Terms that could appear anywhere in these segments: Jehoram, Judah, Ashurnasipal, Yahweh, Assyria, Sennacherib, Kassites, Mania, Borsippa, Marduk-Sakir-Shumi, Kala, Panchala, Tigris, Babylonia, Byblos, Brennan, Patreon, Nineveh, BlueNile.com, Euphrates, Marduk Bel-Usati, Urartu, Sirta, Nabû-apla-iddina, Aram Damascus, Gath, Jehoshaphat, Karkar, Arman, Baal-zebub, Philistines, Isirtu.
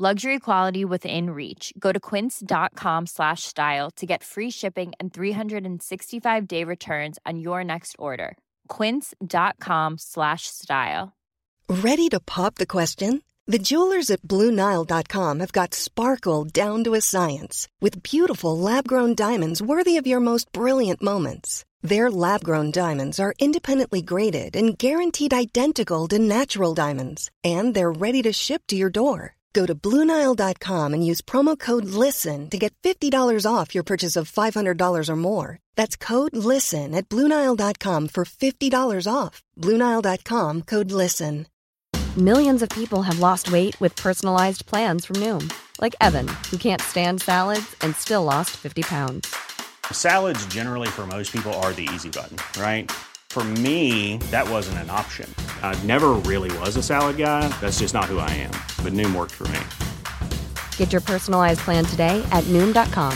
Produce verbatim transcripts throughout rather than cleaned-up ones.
Luxury quality within reach. Go to quince.com slash style to get free shipping and three hundred sixty-five day returns on your next order. Quince.com slash style. Ready to pop the question? The jewelers at Blue Nile dot com have got sparkle down to a science with beautiful lab-grown diamonds worthy of your most brilliant moments. Their lab-grown diamonds are independently graded and guaranteed identical to natural diamonds, and they're ready to ship to your door. Go to Blue Nile dot com and use promo code LISTEN to get fifty dollars off your purchase of five hundred dollars or more. That's code LISTEN at Blue Nile dot com for fifty dollars off. Blue Nile dot com, code LISTEN. Millions of people have lost weight with personalized plans from Noom, like Evan, who can't stand salads and still lost fifty pounds. Salads generally for most people are the easy button, right? For me, that wasn't an option. I never really was a salad guy. That's just not who I am. But Noom worked for me. Get your personalized plan today at Noom dot com.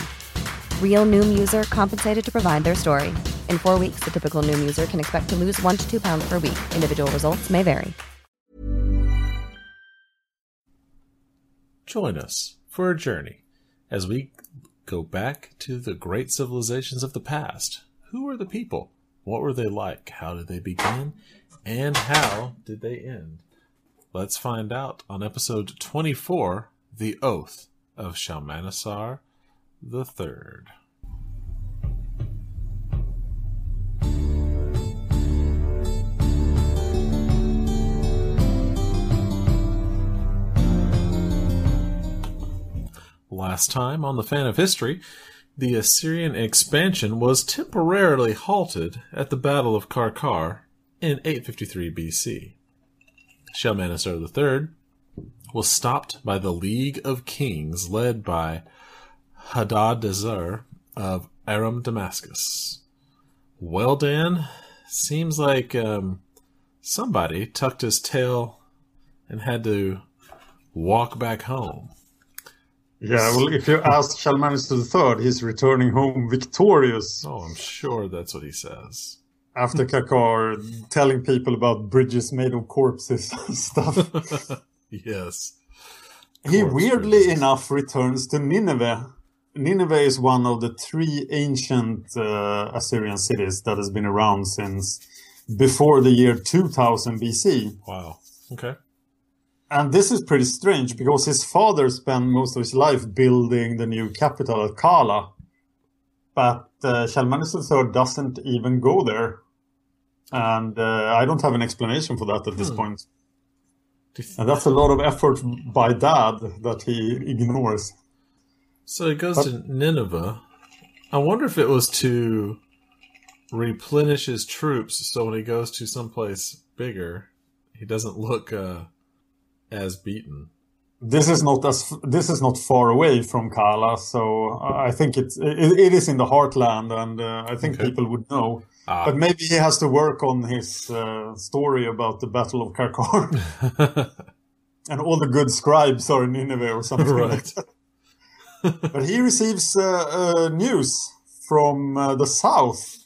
Real Noom user compensated to provide their story. In four weeks, the typical Noom user can expect to lose one to two pounds per week. Individual results may vary. Join us for a journey as we go back to the great civilizations of the past. Who were the people? What were they like? How did they begin? And how did they end? Let's find out on episode twenty-four, The Oath of Shalmaneser the Third. Last time on the Fan of History, the Assyrian expansion was temporarily halted at the Battle of Karkar in eight fifty-three B C. Shalmaneser the Third was stopped by the League of Kings led by Hadadezer of Aram Damascus. Well, Dan, seems like um, somebody tucked his tail and had to walk back home. Yeah, well, if you ask Shalmaneser the Third, he's returning home victorious. Oh, I'm sure that's what he says. After Karkar telling people about bridges made of corpses and stuff. Yes. Corpse he weirdly bridges. enough returns to Nineveh. Nineveh is one of the three ancient uh, Assyrian cities that has been around since before the year two thousand B C. Wow. Okay. And this is pretty strange because his father spent most of his life building the new capital at Kala. But uh, Shalmaneser the Third doesn't even go there. And uh, I don't have an explanation for that at this hmm. point. And that's a lot of effort by dad that he ignores. So he goes but, to Nineveh. I wonder if it was to replenish his troops so when he goes to someplace bigger, he doesn't look... Uh, as beaten. This is not as this is not far away from Kala, so I think it's it, it is in the heartland, and uh, I think okay. people would know. Ah. But maybe he has to work on his uh, story about the Battle of Karkar, and all the good scribes are in Nineveh or something right. like that. But he receives uh, uh, news from uh, the south.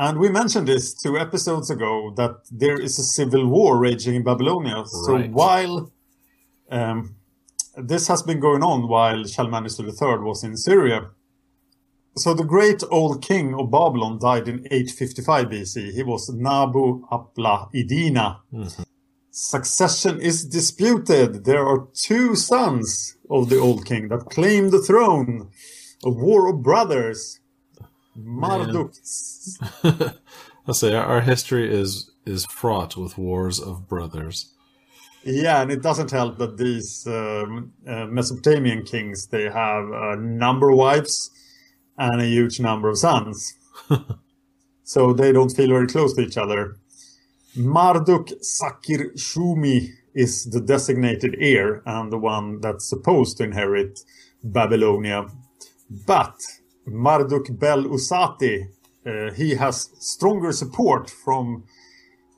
And we mentioned this two episodes ago, that there is a civil war raging in Babylonia. So right. while um, this has been going on while Shalmaneser the Third was in Syria. So the great old king of Babylon died in eight fifty-five B C. He was Nabû-apla-iddina. Mm-hmm. Succession is disputed. There are two sons of the old king that claim the throne. A war of brothers. Marduk. I'll say our history is is fraught with wars of brothers. Yeah, and it doesn't help that these um, uh, Mesopotamian kings, they have a number of wives and a huge number of sons. So they don't feel very close to each other. Marduk-Sakir-Shumi is the designated heir and the one that's supposed to inherit Babylonia. But Marduk Bel-Usati, uh, he has stronger support from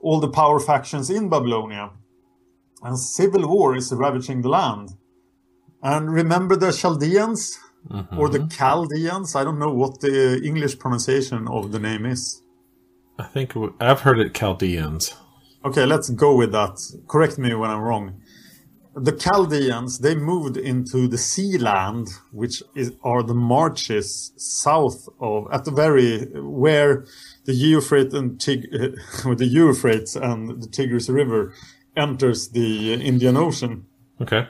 all the power factions in Babylonia. And civil war is ravaging the land. And remember the Chaldeans, mm-hmm. or the Chaldeans? I don't know what the English pronunciation of the name is. I think w- I've heard it Chaldeans. Okay, let's go with that. Correct me when I'm wrong. The Chaldeans, they moved into the sea land, which is, are the marches south of, at the very, where the Euphrates and, Tig- uh, the, Euphrates and the Tigris River enters the Indian Ocean. Okay.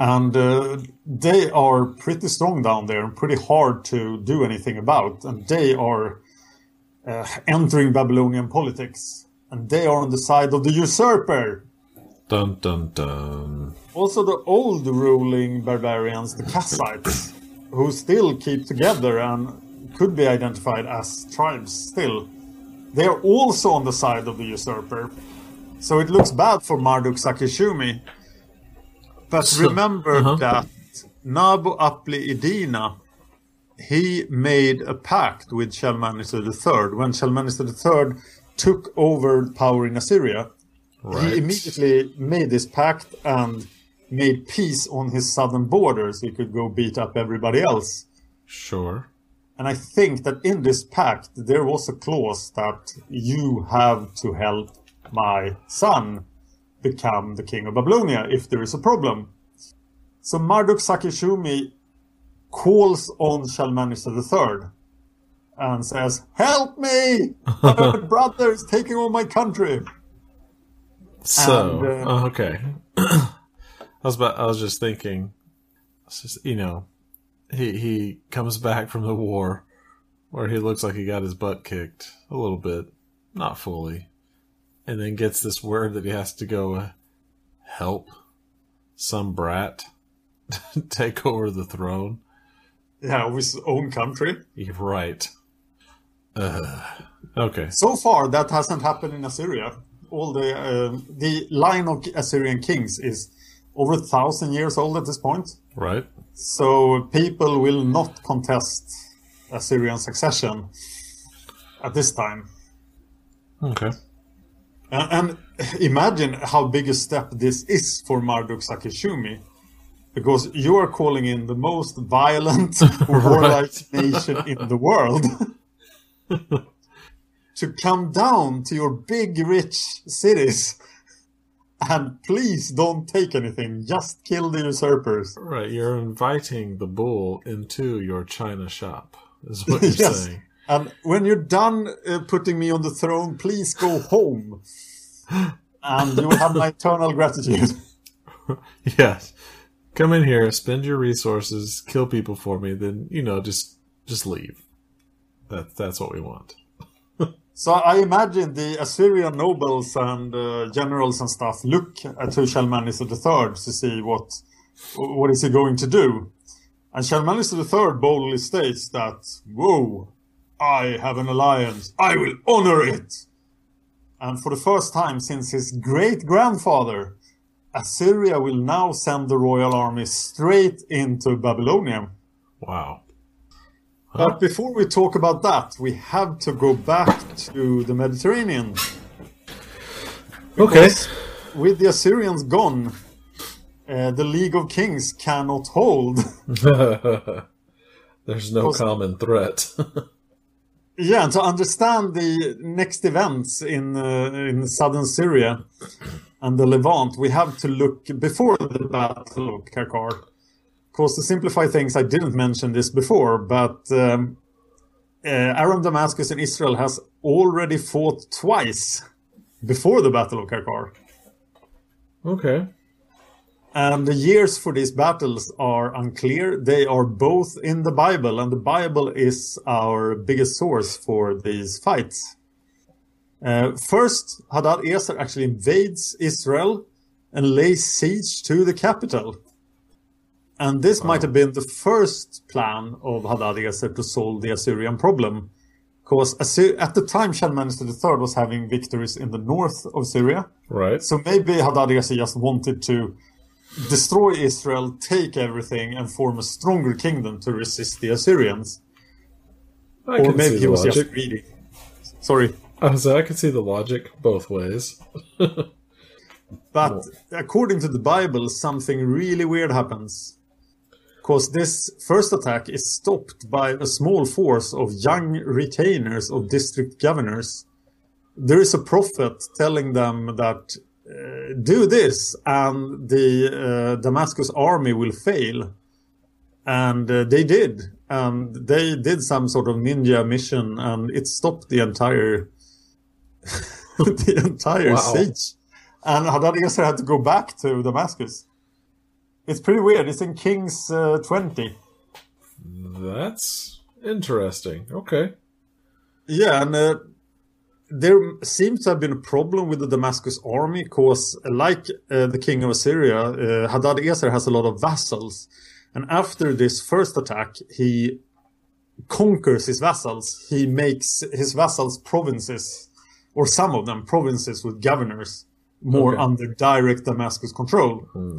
And uh, they are pretty strong down there and pretty hard to do anything about. And they are uh, entering Babylonian politics. And they are on the side of the usurper. Dun, dun, dun. Also the old ruling barbarians, the Kassites, who still keep together and could be identified as tribes still. They are also on the side of the usurper. So it looks bad for Marduk-Sakir-Shumi. But remember uh-huh. that Nabû-apla-iddina, he made a pact with Shalmaneser the third. When Shalmaneser the third took over power in Assyria, right. he immediately made this pact and made peace on his southern border so he could go beat up everybody else. Sure. And I think that in this pact, there was a clause that you have to help my son become the king of Babylonia if there is a problem. So Marduk-Sakir-Shumi calls on Shalmaneser the third and says, "Help me! My brother is taking over my country." So, and, uh, okay. I was about, I was just thinking, it's just, you know, he he comes back from the war where he looks like he got his butt kicked a little bit, not fully. And then gets this word that he has to go uh, help some brat take over the throne. Yeah, of his own country. You're right. Uh, okay. So far, that hasn't happened in Assyria. All the uh, the line of Assyrian kings is over a thousand years old at this point. Right. So people will not contest Assyrian succession at this time. Okay. And imagine how big a step this is for Marduk-Sakir-Shumi, because you are calling in the most violent warlike nation in the world to come down to your big, rich cities and please don't take anything, just kill the usurpers. Right, you're inviting the bull into your china shop, is what you're yes. saying. And when you're done uh, putting me on the throne, please go home. And you have my eternal gratitude. Yes. Come in here, spend your resources, kill people for me, then, you know, just just leave. That, that's what we want. So I imagine the Assyrian nobles and uh, generals and stuff look at Shalmaneser the third to see what what is he going to do. And Shalmaneser the third boldly states that, whoa, I have an alliance. I will honor it. And for the first time since his great-grandfather, Assyria will now send the royal army straight into Babylonia. Wow. Huh? But before we talk about that, we have to go back to the Mediterranean. Okay. With the Assyrians gone, uh, the League of Kings cannot hold. There's no because common threat. Yeah, and to understand the next events in uh, in southern Syria and the Levant, we have to look before the Battle of Karkar. Because to simplify things, I didn't mention this before, but um, uh, Aram Damascus in Israel has already fought twice before the Battle of Karkar. Okay. And the years for these battles are unclear. They are both in the Bible, and the Bible is our biggest source for these fights. Uh, first, Hadadezer actually invades Israel and lays siege to the capital. And this wow. might have been the first plan of Hadadezer to solve the Assyrian problem. Because at the time, Shalmaneser the third was having victories in the north of Syria. Right. So maybe Hadadezer just wanted to destroy Israel, take everything, and form a stronger kingdom to resist the Assyrians. I or maybe he was logic. just greedy. Sorry. I so I can see the logic both ways. But oh. according to the Bible, something really weird happens. Because this first attack is stopped by a small force of young retainers of district governors. There is a prophet telling them that uh, do this and the uh, Damascus army will fail. And uh, they did. And they did some sort of ninja mission and it stopped the entire the entire wow. siege. And Hadadezer had to go back to Damascus. It's pretty weird. It's in Kings uh, twenty. That's interesting. Okay. Yeah, and uh, there seems to have been a problem with the Damascus army because, like uh, the king of Assyria, uh, Hadadezer has a lot of vassals. And after this first attack, he conquers his vassals. He makes his vassals provinces, or some of them provinces with governors, more okay. under direct Damascus control. Hmm.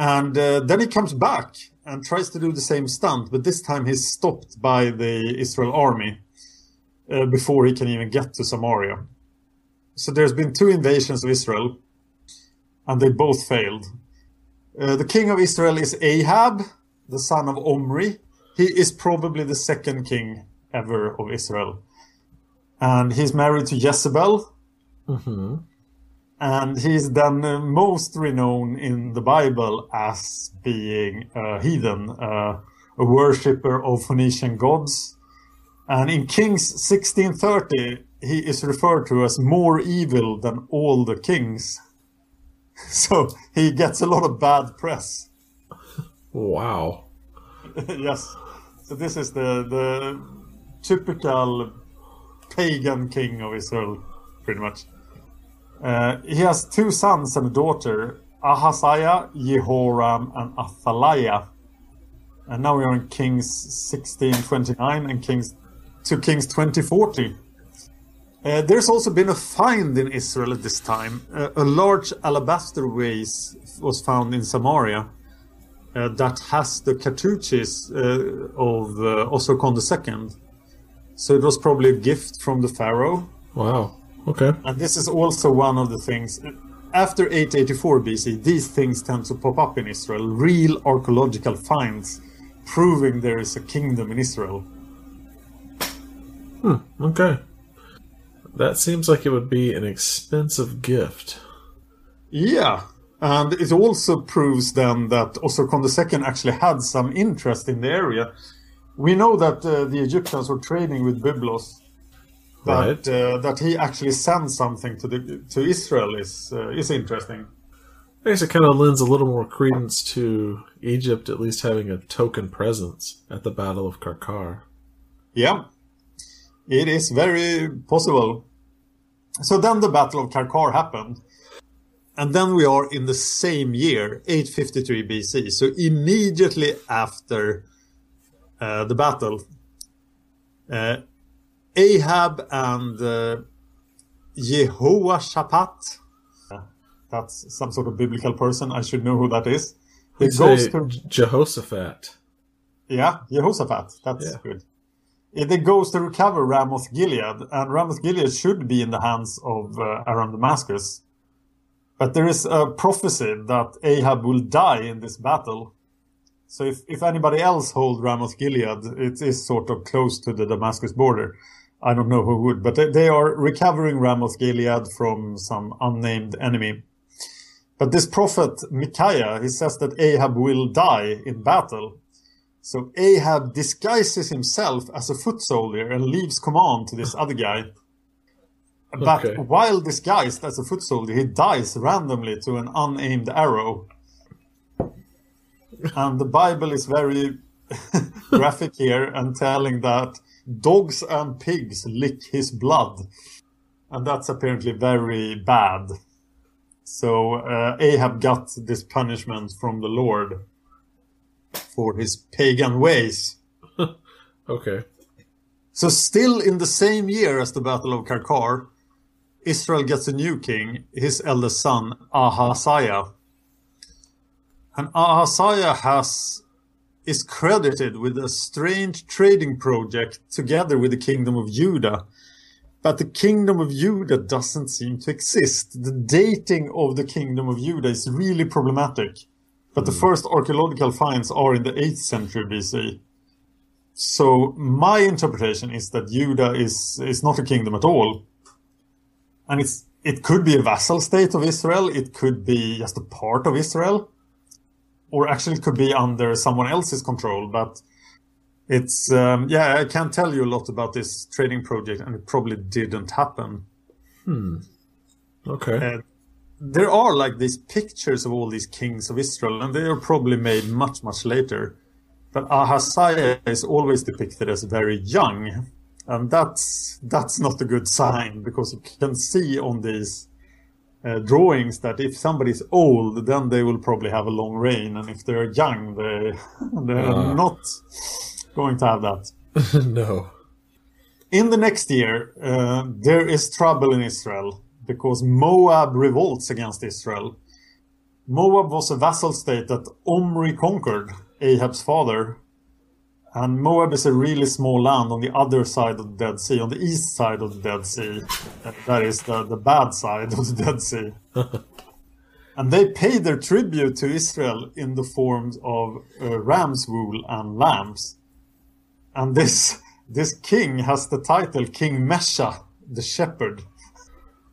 And uh, then he comes back and tries to do the same stunt, but this time he's stopped by the Israel army uh, before he can even get to Samaria. So there's been two invasions of Israel, and they both failed. Uh, the king of Israel is Ahab, the son of Omri. He is probably the second king ever of Israel. And he's married to Jezebel. Mm-hmm. And he's then most renowned in the Bible as being a heathen, uh, a worshipper of Phoenician gods. And in Kings sixteen thirty, he is referred to as more evil than all the kings. So he gets a lot of bad press. Wow. Yes. So this is the, the typical pagan king of Israel, pretty much. Uh, he has two sons and a daughter, Ahaziah, Jehoram, and Athaliah. And now we are in Kings sixteen twenty-nine and Kings to Kings twenty forty. Uh, there's also been a find in Israel at this time. Uh, a large alabaster vase was found in Samaria uh, that has the cartouches uh, of uh, Osorkon the second. So it was probably a gift from the pharaoh. Wow. Okay. And this is also one of the things. After eight eighty-four B C, these things tend to pop up in Israel. Real archaeological finds proving there is a kingdom in Israel. Hmm, okay. That seems like it would be an expensive gift. Yeah. And it also proves then that Osorkon the second actually had some interest in the area. We know that uh, the Egyptians were trading with Byblos. That, right. uh, that he actually sends something to the to Israel is uh, is interesting. I guess it kind of lends a little more credence to Egypt at least having a token presence at the Battle of Karkar. Yeah, it is very possible. So then the Battle of Karkar happened. And then we are in the same year, eight fifty-three B C, so immediately after uh, the battle. Uh, Ahab and uh, Jehoshaphat, that's some sort of biblical person, I should know who that is. It goes to Jehoshaphat. Yeah, Jehoshaphat, that's yeah. good. It goes to recover Ramoth Gilead, and Ramoth Gilead should be in the hands of uh, Aram Damascus. But there is a prophecy that Ahab will die in this battle. So if, if anybody else holds Ramoth Gilead, it is sort of close to the Damascus border. I don't know who would, but they, they are recovering Ramoth Gilead from some unnamed enemy. But this prophet Micaiah, he says that Ahab will die in battle. So Ahab disguises himself as a foot soldier and leaves command to this other guy. But okay. while disguised as a foot soldier, he dies randomly to an unaimed arrow. And the Bible is very graphic here and telling that dogs and pigs lick his blood. And that's apparently very bad. So uh, Ahab got this punishment from the Lord for his pagan ways. Okay. So still in the same year as the Battle of Karkar, Israel gets a new king, his eldest son, Ahaziah. And Ahaziah has, is credited with a strange trading project together with the kingdom of Judah. But the kingdom of Judah doesn't seem to exist. The dating of the kingdom of Judah is really problematic. But the first archaeological finds are in the eighth century B C. So my interpretation is that Judah is, is not a kingdom at all. And it's, it could be a vassal state of Israel. It could be just a part of Israel. Or actually it could be under someone else's control. But it's, um, yeah, I can't tell you a lot about this trading project. And it probably didn't happen. Hmm. Okay. Uh, there are like these pictures of all these kings of Israel. And they are probably made much, much later. But Ahaziah is always depicted as very young. And that's that's not a good sign, because you can see on these uh, drawings that if somebody's old, then they will probably have a long reign. And if they're young, they, they're uh. not going to have that. No. In the next year, uh, there is trouble in Israel because Moab revolts against Israel. Moab was a vassal state that Omri conquered, Ahab's father. And Moab is a really small land on the other side of the Dead Sea, on the east side of the Dead Sea. That is the, the bad side of the Dead Sea. And they pay their tribute to Israel in the forms of uh, ram's wool and lambs. And this this king has the title King Mesha, the shepherd.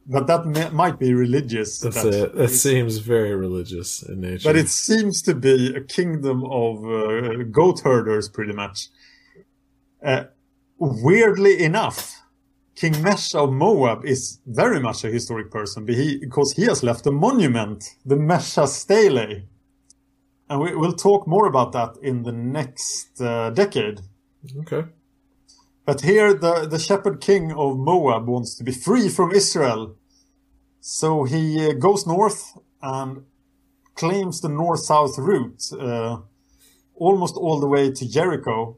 But that may, might be religious. That's that it. That seems very religious in nature. But it seems to be a kingdom of uh, goat herders, pretty much. Uh, weirdly enough, King Mesh of Moab is very much a historic person because he has left a monument, the Mesha Stele. And we, we'll talk more about that in the next uh, decade. Okay. But here the, the shepherd king of Moab wants to be free from Israel. So he uh, goes north and claims the north-south route uh, almost all the way to Jericho.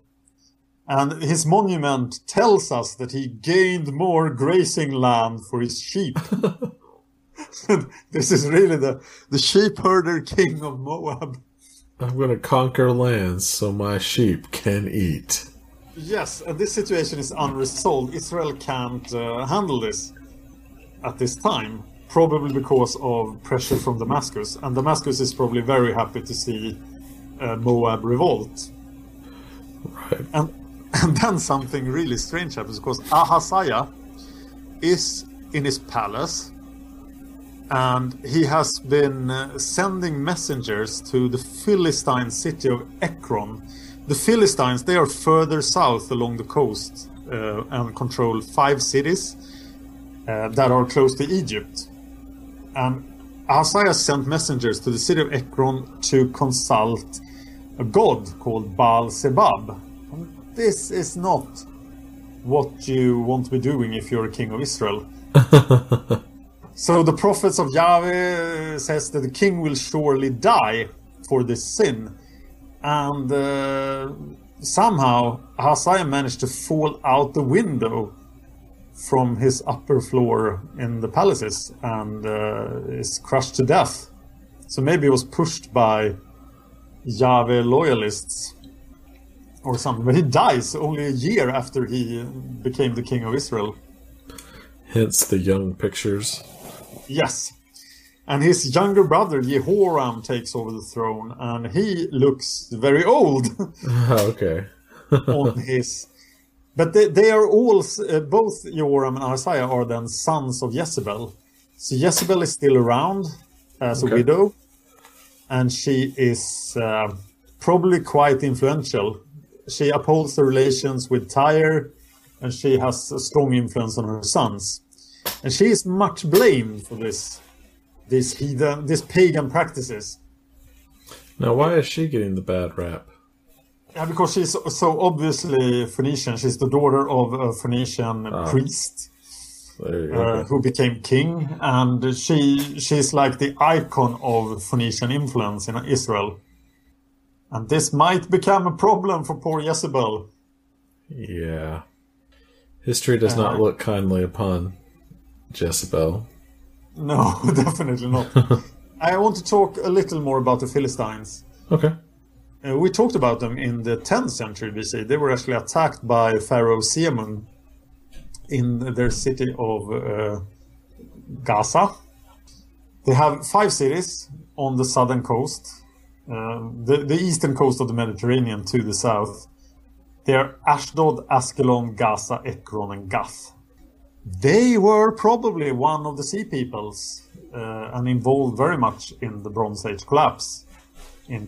And his monument tells us that he gained more grazing land for his sheep. This is really the, the sheep herder king of Moab. I'm going to conquer lands so my sheep can eat. Yes, and this situation is unresolved. Israel can't uh, handle this at this time, probably because of pressure from Damascus. And Damascus is probably very happy to see uh, Moab revolt. Right. And, and then something really strange happens, because Ahaziah is in his palace, and he has been uh, sending messengers to the Philistine city of Ekron. The Philistines, they are further south along the coast uh, and control five cities uh, that are close to Egypt. And Ahaziah sent messengers to the city of Ekron to consult a god called Baal-Sebab. This is not what you want to be doing if you're a king of Israel. So the prophets of Yahweh says that the king will surely die for this sin. And uh, somehow Ahaziah managed to fall out the window from his upper floor in the palaces and uh, is crushed to death. So maybe it was pushed by Yahweh loyalists or something. But he dies only a year after he became the king of Israel. Hence the young pictures. Yes. And his younger brother, Jehoram, takes over the throne. And he looks very old. Okay. on his... But they, they are all... Uh, both Jehoram and Ahaziah are then sons of Jezebel. So Jezebel is still around as okay. a widow. And she is uh, probably quite influential. She upholds the relations with Tyre. And she has a strong influence on her sons. And she is much blamed for this... These heathen, these pagan practices. Now, why is she getting the bad rap? Yeah, because she's so obviously Phoenician. She's the daughter of a Phoenician oh. priest uh, who became king, and she she's like the icon of Phoenician influence in Israel. And this might become a problem for poor Jezebel. Yeah, history does uh, not look kindly upon Jezebel. No, definitely not. I want to talk a little more about the Philistines. Okay. Uh, we talked about them in the tenth century B C. They were actually attacked by Pharaoh Seamun in their city of uh, Gaza. They have five cities on the southern coast, uh, the, the eastern coast of the Mediterranean to the south. They are Ashdod, Askelon, Gaza, Ekron, and Gath. They were probably one of the sea peoples uh, and involved very much in the Bronze Age collapse. In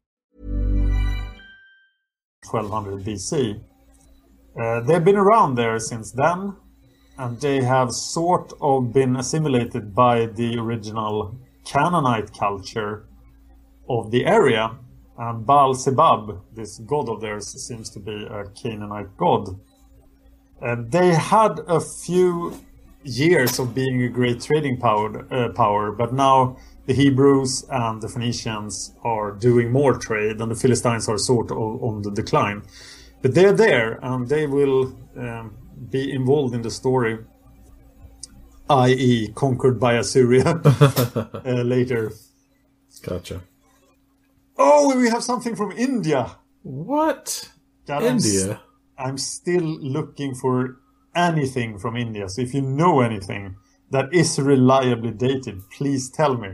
twelve hundred B C. Uh, they've been around there since then, and they have sort of been assimilated by the original Canaanite culture of the area. And Baal-Zebub, this god of theirs, seems to be a Canaanite god. Uh, they had a few years of being a great trading power, uh, power, but now the Hebrews and the Phoenicians are doing more trade, and the Philistines are sort of on the decline. But they're there, and they will um, be involved in the story, that is conquered by Assyria uh, later. Gotcha. Oh, we have something from India. What? God, India? I'm, I'm still looking for anything from India, so if you know anything that is reliably dated, please tell me.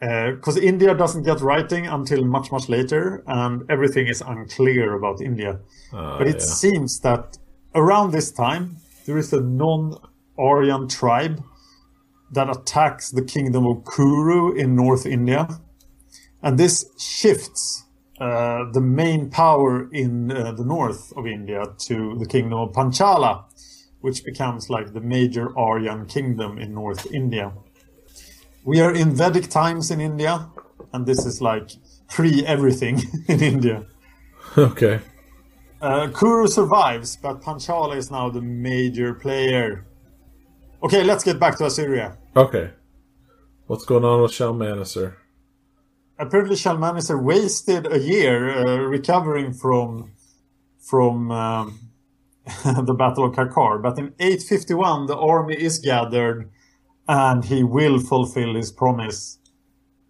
Because uh, India doesn't get writing until much, much later, and everything is unclear about India. Uh, but it yeah. seems that around this time, there is a non-Aryan tribe that attacks the kingdom of Kuru in North India. And this shifts uh, the main power in uh, the north of India to the kingdom of Panchala, which becomes like the major Aryan kingdom in North India. We are in Vedic times in India, and this is like pre-everything in India. Okay. Uh, Kuru survives, but Panchala is now the major player. Okay, let's get back to Assyria. Okay. What's going on with Shalmaneser? Apparently Shalmaneser wasted a year uh, recovering from... from um, the Battle of Karkar, but in eight fifty-one the army is gathered and he will fulfill his promise.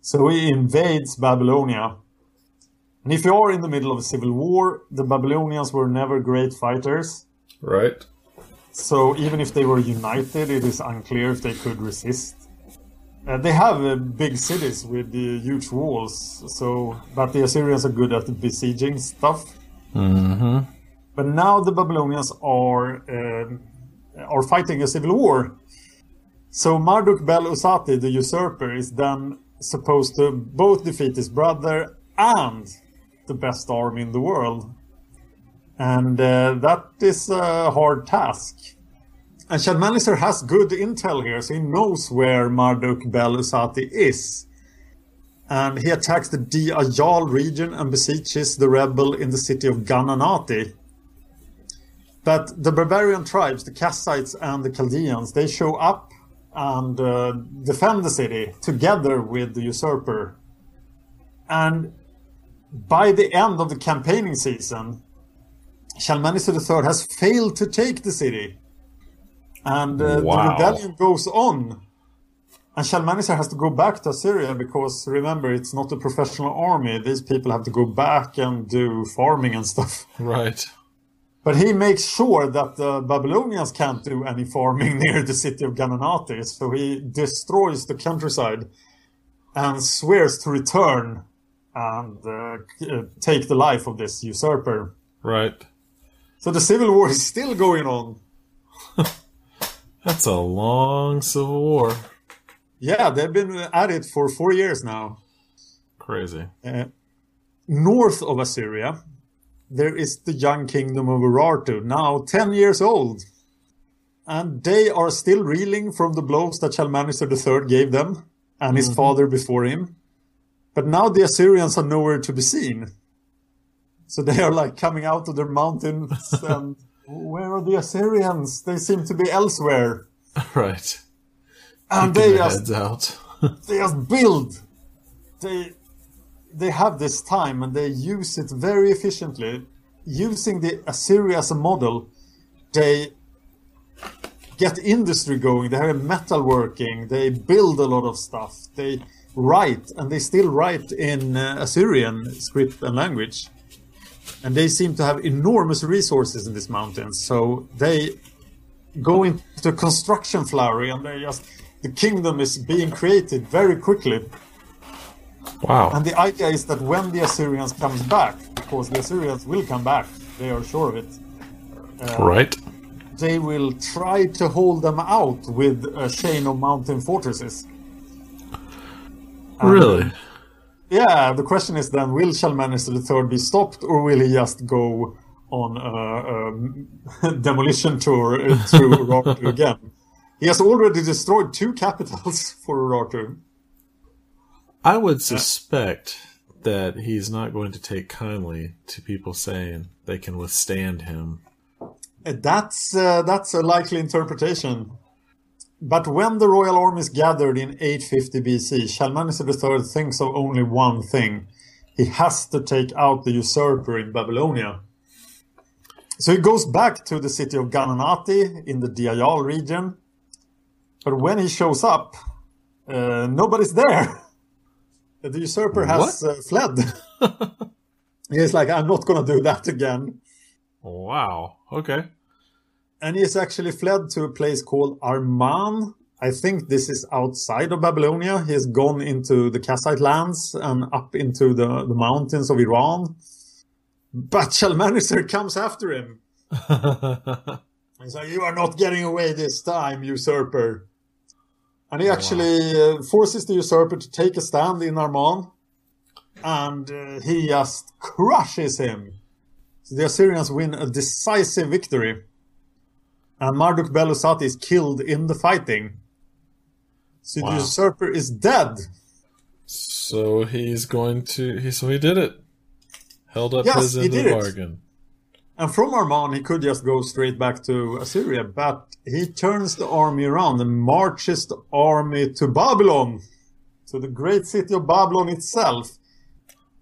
So he invades Babylonia. And if you are in the middle of a civil war, the Babylonians were never great fighters. Right. So even if they were united, it is unclear if they could resist. Uh, they have uh, big cities with uh, huge walls, so but the Assyrians are good at the besieging stuff. Mm-hmm. But now the Babylonians are uh, are fighting a civil war. So Marduk Bel-Usati, the usurper, is then supposed to both defeat his brother and the best army in the world. And uh, that is a hard task. And Shalmaneser has good intel here, so he knows where Marduk Bel-Usati is. And he attacks the Di Ayal region and besieges the rebel in the city of Gananati. that the barbarian tribes, the Kassites and the Chaldeans, they show up and uh, defend the city together with the usurper. And by the end of the campaigning season, Shalmaneser the third has failed to take the city. And uh, wow. the rebellion goes on. And Shalmaneser has to go back to Assyria because, remember, it's not a professional army. These people have to go back and do farming and stuff. Right. But he makes sure that the Babylonians can't do any farming near the city of Gananati. So he destroys the countryside and swears to return and uh, take the life of this usurper. Right. So the civil war is still going on. That's a long civil war. Yeah, they've been at it for four years now. Crazy. Uh, north of Assyria, there is the young kingdom of Urartu, now ten years old. And they are still reeling from the blows that Shalmaneser the third gave them and his mm-hmm. father before him. But now the Assyrians are nowhere to be seen. So they are like coming out of their mountains and where are the Assyrians? They seem to be elsewhere. Right. And they just, out. they just build. They they have this time and they use it very efficiently. Using the Assyria as a model, they get industry going. They have metalworking. They build a lot of stuff. They write, and they still write in uh, Assyrian script and language. And they seem to have enormous resources in these mountains. So they go into construction flurry and they just... The kingdom is being created very quickly. Wow. And the idea is that when the Assyrians comes back, because the Assyrians will come back, they are sure of it. Uh, right. They will try to hold them out with a chain of mountain fortresses. And really? Yeah, the question is then, will Shalmaneser the third be stopped, or will he just go on a, a demolition tour through Urartu again? He has already destroyed two capitals for Urartu. I would suspect yeah. that he's not going to take kindly to people saying they can withstand him. That's uh, that's a likely interpretation. But when the royal armies gathered in eight fifty B C, Shalmaneser the third thinks of only one thing. He has to take out the usurper in Babylonia. So he goes back to the city of Gananati in the Diayal region. But when he shows up, uh, nobody's there. The usurper has uh, fled. He's like, I'm not going to do that again. Wow. Okay. And he's actually fled to a place called Arman. I think this is outside of Babylonia. He has gone into the Kassite lands and up into the, the mountains of Iran. But Shalmaneser comes after him. He's like, you are not getting away this time, usurper. And he actually uh, forces the usurper to take a stand in Arman. And uh, he just crushes him. So the Assyrians win a decisive victory. And Marduk Bel-Usati is killed in the fighting. So wow. the usurper is dead. So he's going to... He, so he did it. Held up yes, his end of the bargain. It. And from Arman, he could just go straight back to Assyria. But he turns the army around and marches the army to Babylon. To the great city of Babylon itself.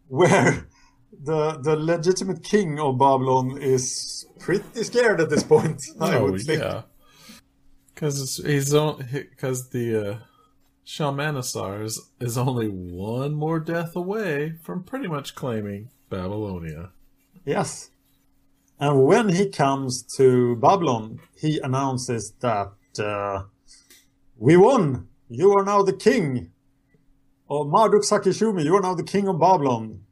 Where the, the legitimate king of Babylon is... pretty scared at this point, I oh, would think. Yeah. Because the uh, Shalmaneser is, is only one more death away from pretty much claiming Babylonia. Yes. And when he comes to Babylon, he announces that uh, we won! You are now the king of Marduk-Sakir-Shumi. You are now the king of Babylon.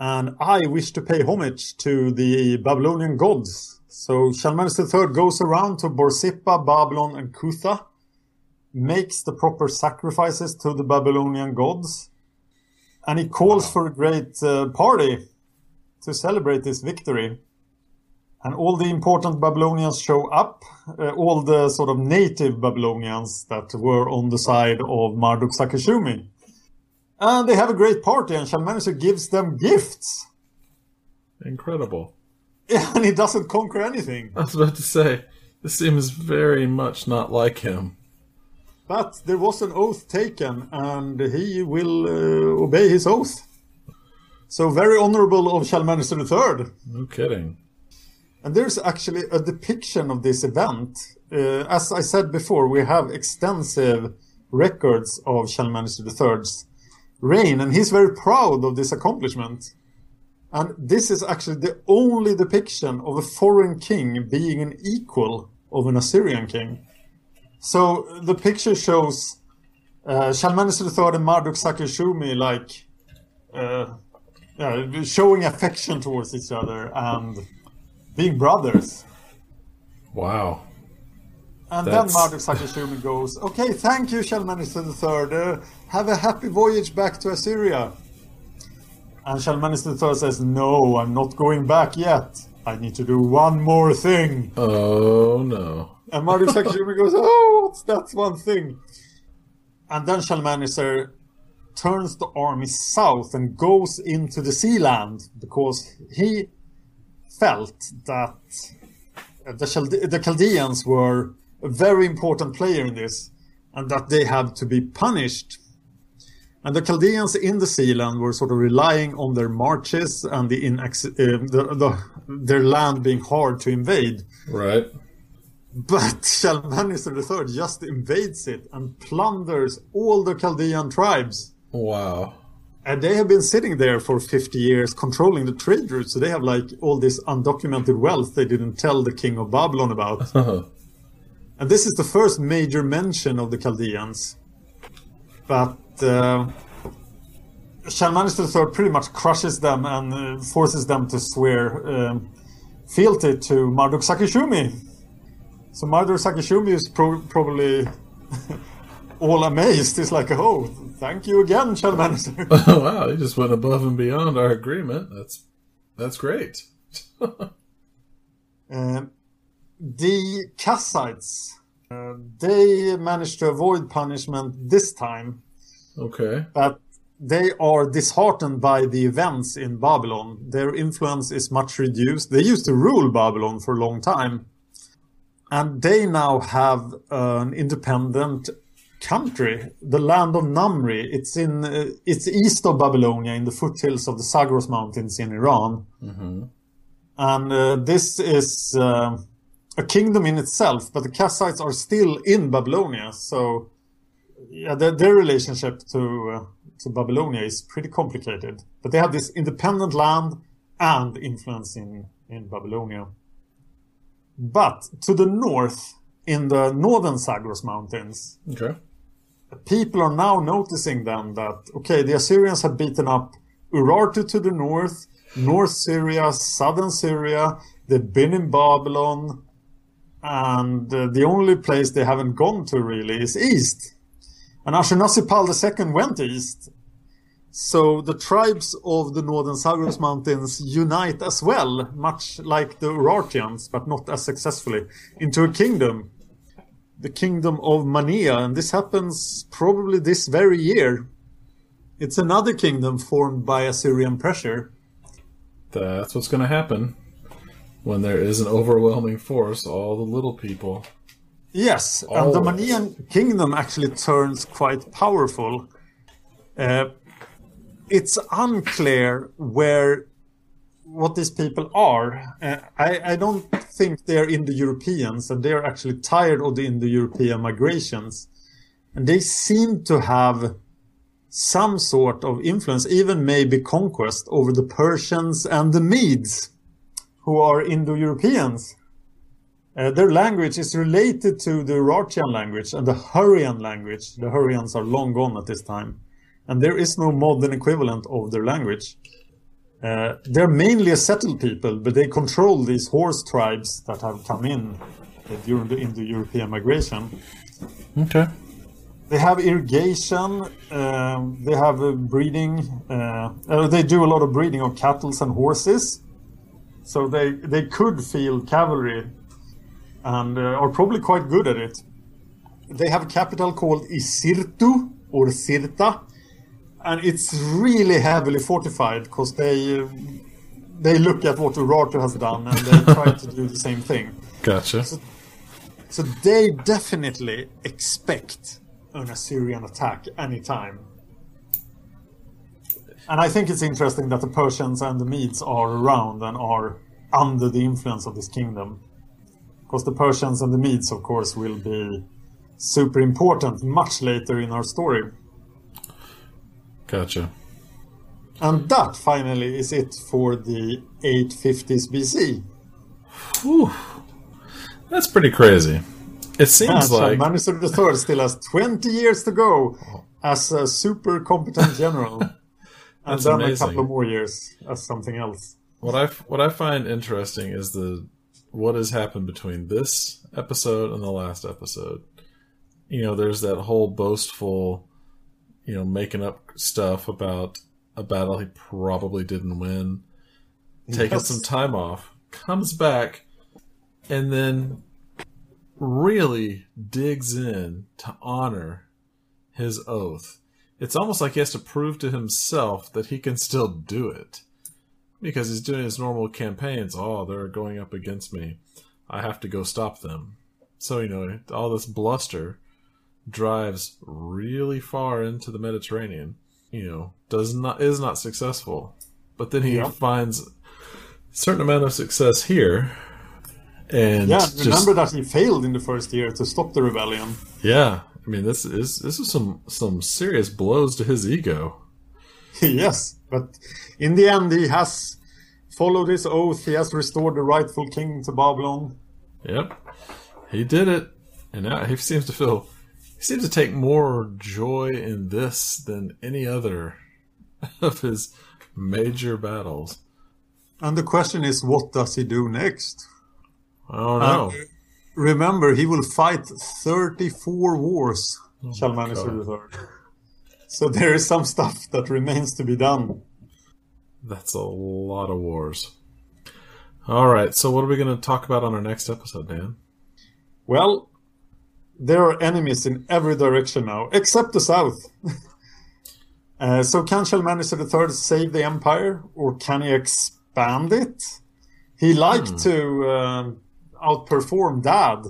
And I wish to pay homage to the Babylonian gods. So Shalmaneser the third goes around to Borsippa, Babylon, and Kutha, makes the proper sacrifices to the Babylonian gods, and he calls for a great uh, party to celebrate this victory. And all the important Babylonians show up, uh, all the sort of native Babylonians that were on the side of Marduk-Sakir-Shumi. And they have a great party, and Shalmaneser gives them gifts. Incredible. Yeah, and he doesn't conquer anything. I was about to say, this seems very much not like him. But there was an oath taken, and he will uh, obey his oath. So very honorable of Shalmaneser the third. No kidding. And there's actually a depiction of this event. Uh, as I said before, we have extensive records of Shalmaneser the third's reign, and he's very proud of this accomplishment. And this is actually the only depiction of a foreign king being an equal of an Assyrian king. So the picture shows uh, Shalmaneser the third and Marduk-Sakir-Shumi like uh, uh, showing affection towards each other and being brothers. Wow. And That's... then Marduk-Sakir-Shumi goes, "Okay, thank you, Shalmaneser the third. Uh, have a happy voyage back to Assyria." And Shalmaneser the third says, "No, I'm not going back yet. I need to do one more thing." Oh, no. And Marduk-Sakir-Shumi goes, "Oh, that's one thing." And then Shalmaneser turns the army south and goes into the sea land because he felt that the, Chalde- the Chaldeans were a very important player in this and that they had to be punished. And the Chaldeans in the sea land were sort of relying on their marches and the, inax- uh, the, the their land being hard to invade. Right. But Shalmaneser the third just invades it and plunders all the Chaldean tribes. Wow. And they have been sitting there for fifty years controlling the trade routes. So they have like all this undocumented wealth they didn't tell the king of Babylon about. And this is the first major mention of the Chaldeans. But uh, Shalmaneser the third pretty much crushes them and uh, forces them to swear um, fealty to Marduk-Sakir-Shumi. So Marduk-Sakir-Shumi is pro- probably all amazed. He's like, "Oh, thank you again, Shalmaneser." Oh, wow, he just went above and beyond our agreement. That's that's great. uh, the Kassites, uh, they managed to avoid punishment this time. Okay. But they are disheartened by the events in Babylon. Their influence is much reduced. They used to rule Babylon for a long time. And they now have an independent country, the land of Namri. It's in uh, it's east of Babylonia, in the foothills of the Zagros Mountains in Iran. Mm-hmm. And uh, this is uh, a kingdom in itself, but the Kassites are still in Babylonia. So yeah, their, their relationship to uh, to Babylonia is pretty complicated. But they have this independent land and influence in, in Babylonia. But to the north, in the northern Zagros Mountains, okay, people are now noticing then that, okay, the Assyrians have beaten up Urartu to the north, North Syria, Southern Syria. They've been in Babylon, and uh, the only place they haven't gone to really is east. And Ashurnasipal the second went east. So the tribes of the northern Zagros Mountains unite as well, much like the Urartians, but not as successfully, into a kingdom, the kingdom of Mania. And this happens probably this very year. It's another kingdom formed by Assyrian pressure. That's what's going to happen when there is an overwhelming force, all the little people. Yes, all and the Manian kingdom actually turns quite powerful. Uh, It's unclear where what these people are. Uh, I, I don't think they're Indo-Europeans, and they're actually tired of the Indo-European migrations. And they seem to have some sort of influence, even maybe conquest, over the Persians and the Medes, who are Indo-Europeans. Uh, their language is related to the Urartian language and the Hurrian language. The Hurrians are long gone at this time. And there is no modern equivalent of their language. Uh, they're mainly a settled people, but they control these horse tribes that have come in uh, during the Indo-European migration. Okay. They have irrigation. Uh, they have uh, breeding. Uh, uh, they do a lot of breeding of cattle and horses. So they, they could field cavalry and uh, are probably quite good at it. They have a capital called Isirtu or Sirta. And it's really heavily fortified because they uh, they look at what Urartu has done and they try to do the same thing. Gotcha. So, so they definitely expect an Assyrian attack anytime. And I think it's interesting that the Persians and the Medes are around and are under the influence of this kingdom. Because the Persians and the Medes, of course, will be super important much later in our story. Gotcha. And that, finally, is it for the eight fifties B C. Whew. That's pretty crazy. It seems and like... Shalmaneser the third still has twenty years to go as a super competent general. And then amazing. A couple more years as something else. What I, what I find interesting is the what has happened between this episode and the last episode. You know, there's that whole boastful, you know, making up stuff about a battle he probably didn't win. Taking yes. some time off. Comes back and then really digs in to honor his oath. It's almost like he has to prove to himself that he can still do it. Because he's doing his normal campaigns. Oh, they're going up against me. I have to go stop them. So, you know, all this bluster drives really far into the Mediterranean. You know, does not is not successful. But then he yeah. finds a certain amount of success here. And yeah, remember just, that he failed in the first year to stop the rebellion. Yeah. I mean, this is this is some, some serious blows to his ego. Yes, but in the end, he has followed his oath. He has restored the rightful king to Babylon. Yep, he did it, and now he seems to feel he seems to take more joy in this than any other of his major battles. And the question is, what does he do next? I don't know. Um, Remember, he will fight thirty-four wars, oh Shalmaneser the third. So there is some stuff that remains to be done. That's a lot of wars. All right, so what are we going to talk about on our next episode, Dan? Well, there are enemies in every direction now, except the south. uh, so can Shalmaneser the third save the empire, or can he expand it? He liked hmm. to... Um, outperform dad,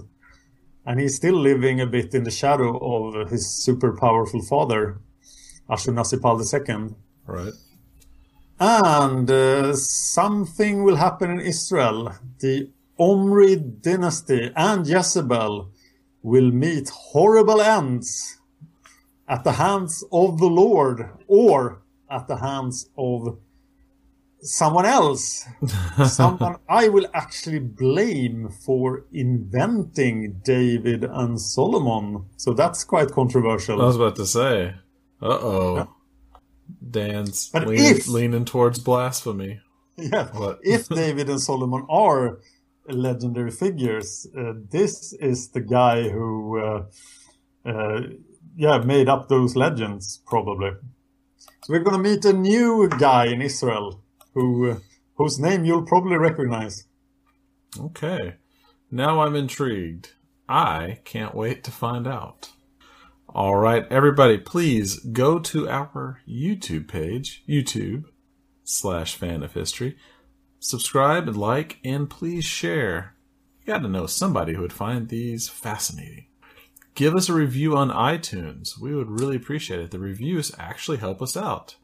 and he's still living a bit in the shadow of his super powerful father, Ashurnasipal the second. Right. And uh, something will happen in Israel. The Omri dynasty and Jezebel will meet horrible ends at the hands of the Lord or at the hands of someone else, someone I will actually blame for inventing David and Solomon. So that's quite controversial. I was about to say, uh-oh. Yeah. Dan's leaning, if, leaning towards blasphemy. Yeah, but if David and Solomon are legendary figures, uh, this is the guy who uh, uh, yeah, made up those legends, probably. So we're going to meet a new guy in Israel. Who, uh, whose name you'll probably recognize. Okay. Now I'm intrigued. I can't wait to find out. All right, everybody, please go to our YouTube page, YouTube slash Fan of History. Subscribe and like, and please share. You got to know somebody who would find these fascinating. Give us a review on iTunes. We would really appreciate it. The reviews actually help us out.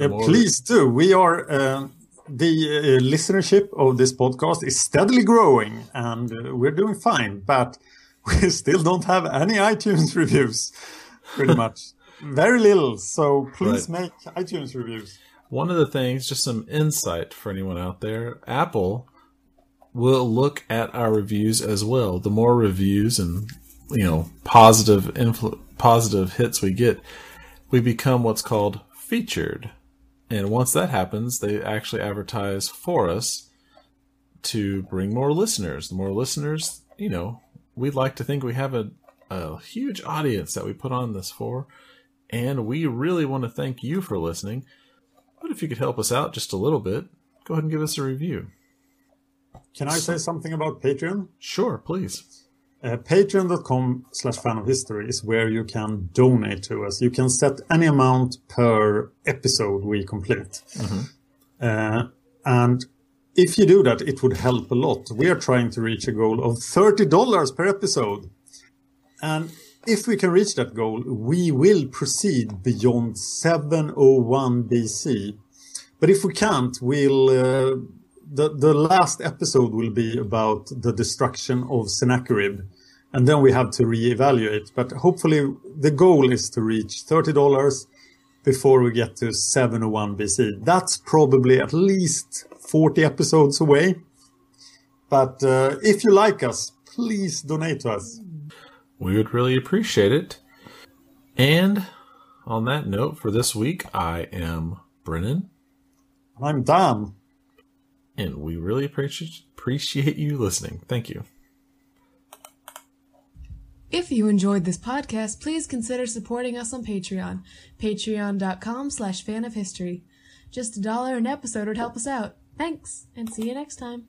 Yeah, please do. We are uh, the uh, listenership of this podcast is steadily growing, and uh, we're doing fine. But we still don't have any iTunes reviews, pretty much, very little. So please right. make iTunes reviews. One of the things, just some insight for anyone out there: Apple will look at our reviews as well. The more reviews and you know positive influ- positive hits we get, we become what's called featured. And once that happens, they actually advertise for us to bring more listeners. The more listeners, you know, we'd like to think we have a, a huge audience that we put on this for. And we really want to thank you for listening. But if you could help us out just a little bit, go ahead and give us a review. Can I so, say something about Patreon? Sure, please. Uh, patreon dot com slash fan of history is where you can donate to us. You can set any amount per episode we complete. Mm-hmm. Uh, and If you do that, it would help a lot. We are trying to reach a goal of thirty dollars per episode. And if we can reach that goal, we will proceed beyond seven oh one B C. But if we can't, we'll... Uh, the, the last episode will be about the destruction of Sennacherib. And then we have to reevaluate. But hopefully the goal is to reach thirty dollars before we get to seven oh one B C. That's probably at least forty episodes away. But uh, if you like us, please donate to us. We would really appreciate it. And on that note, for this week, I am Brennan. I'm Dan. And we really appreciate appreciate you listening. Thank you. If you enjoyed this podcast, please consider supporting us on Patreon. Patreon.com slash fan of history. Just a dollar an episode would help us out. Thanks, and see you next time.